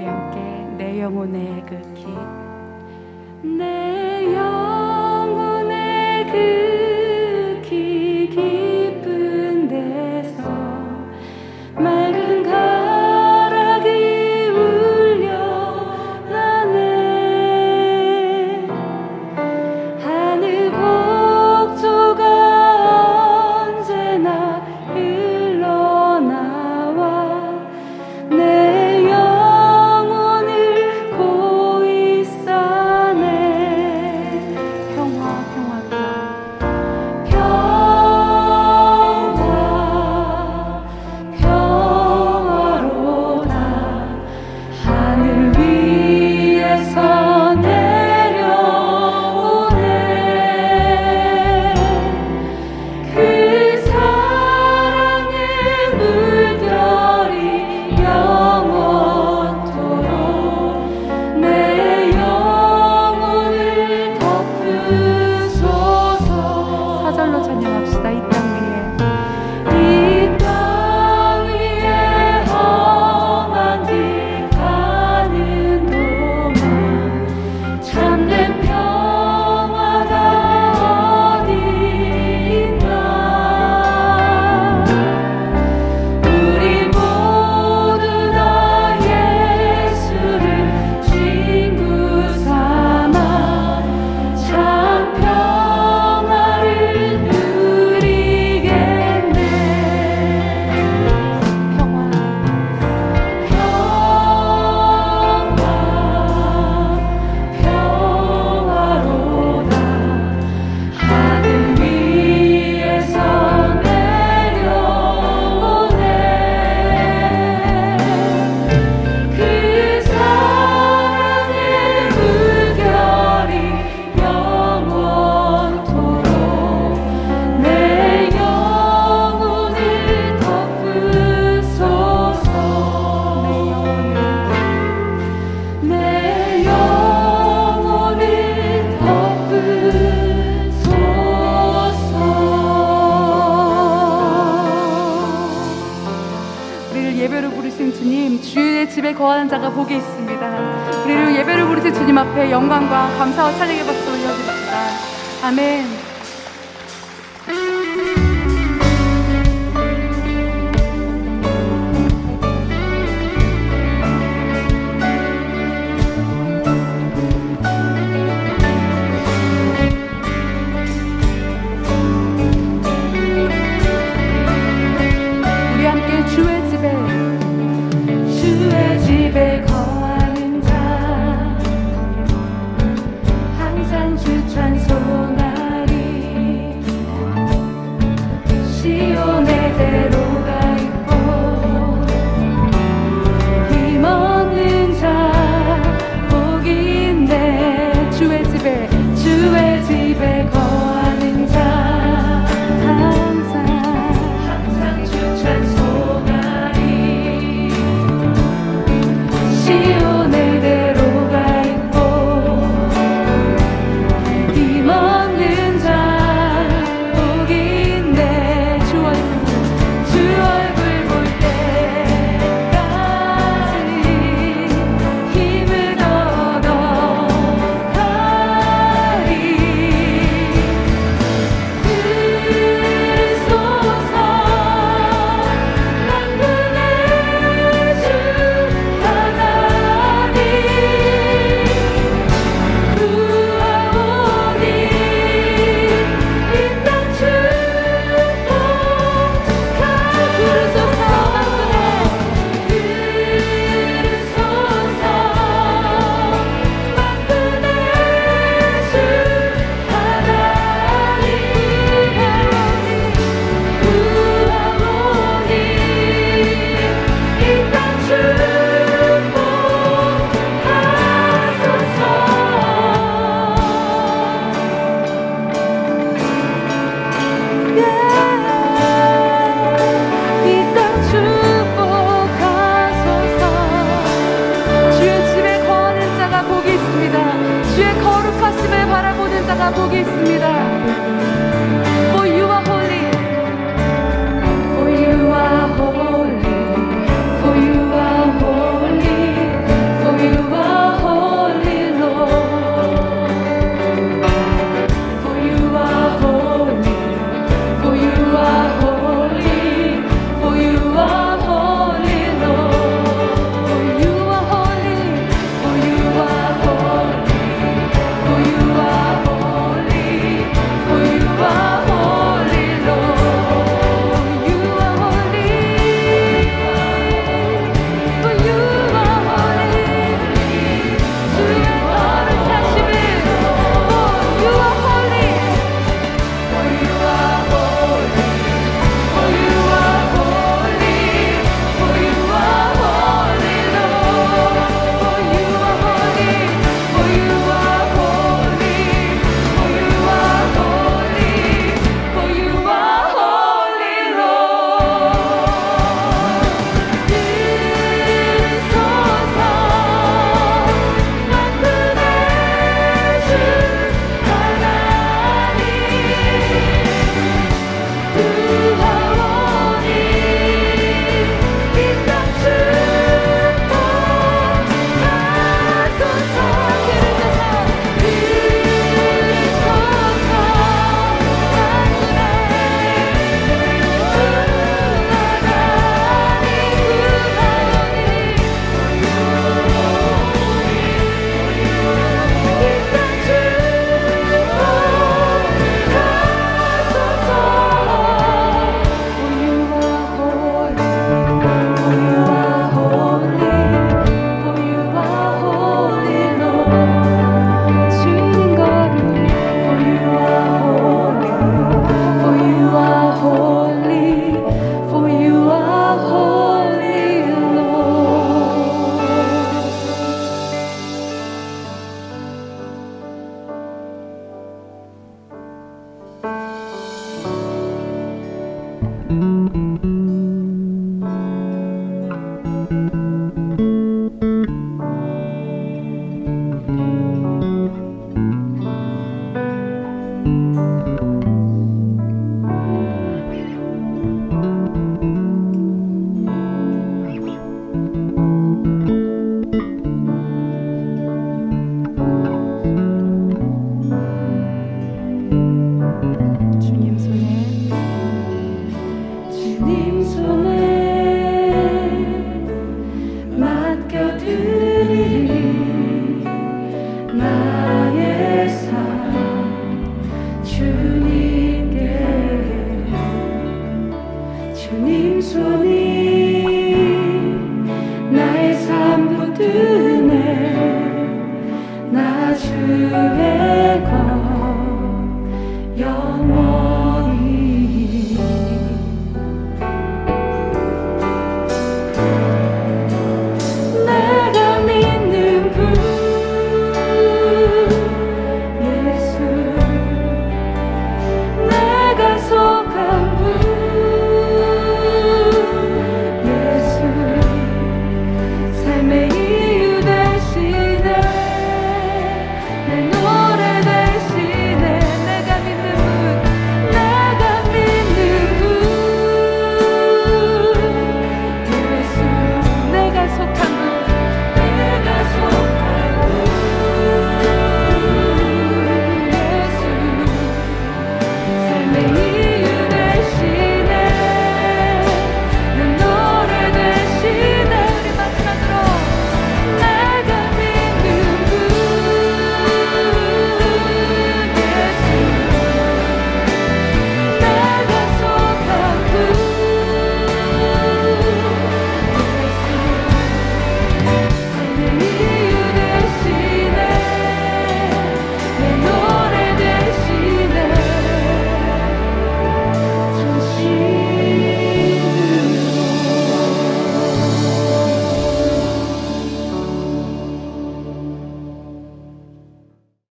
우리 함께 내 영혼의 극히 내 영혼의 극히 깊은 데서 맑은 가락이 울려나네. 하늘 곡조가 언제나 흘러나와 내 집에 거하는 자가 복이 있습니다. 우리를 예배를 부르실 주님 앞에 영광과 감사와 찬양의 박수 올려드립니다. 아멘. 우리 함께 주의 집에 집에 거하는 자 항상 주 찬송하리. 시온의 대로가 있고 힘없는 자 복이 있네. 주의 집에 주의 집에 거하는 자 항상 주 찬송하리. 시온의 대로가 있고 힘없는 자 복이 있네. 주 얼굴 볼 때까지 힘을 얻어가리. For you are holy. 주의 것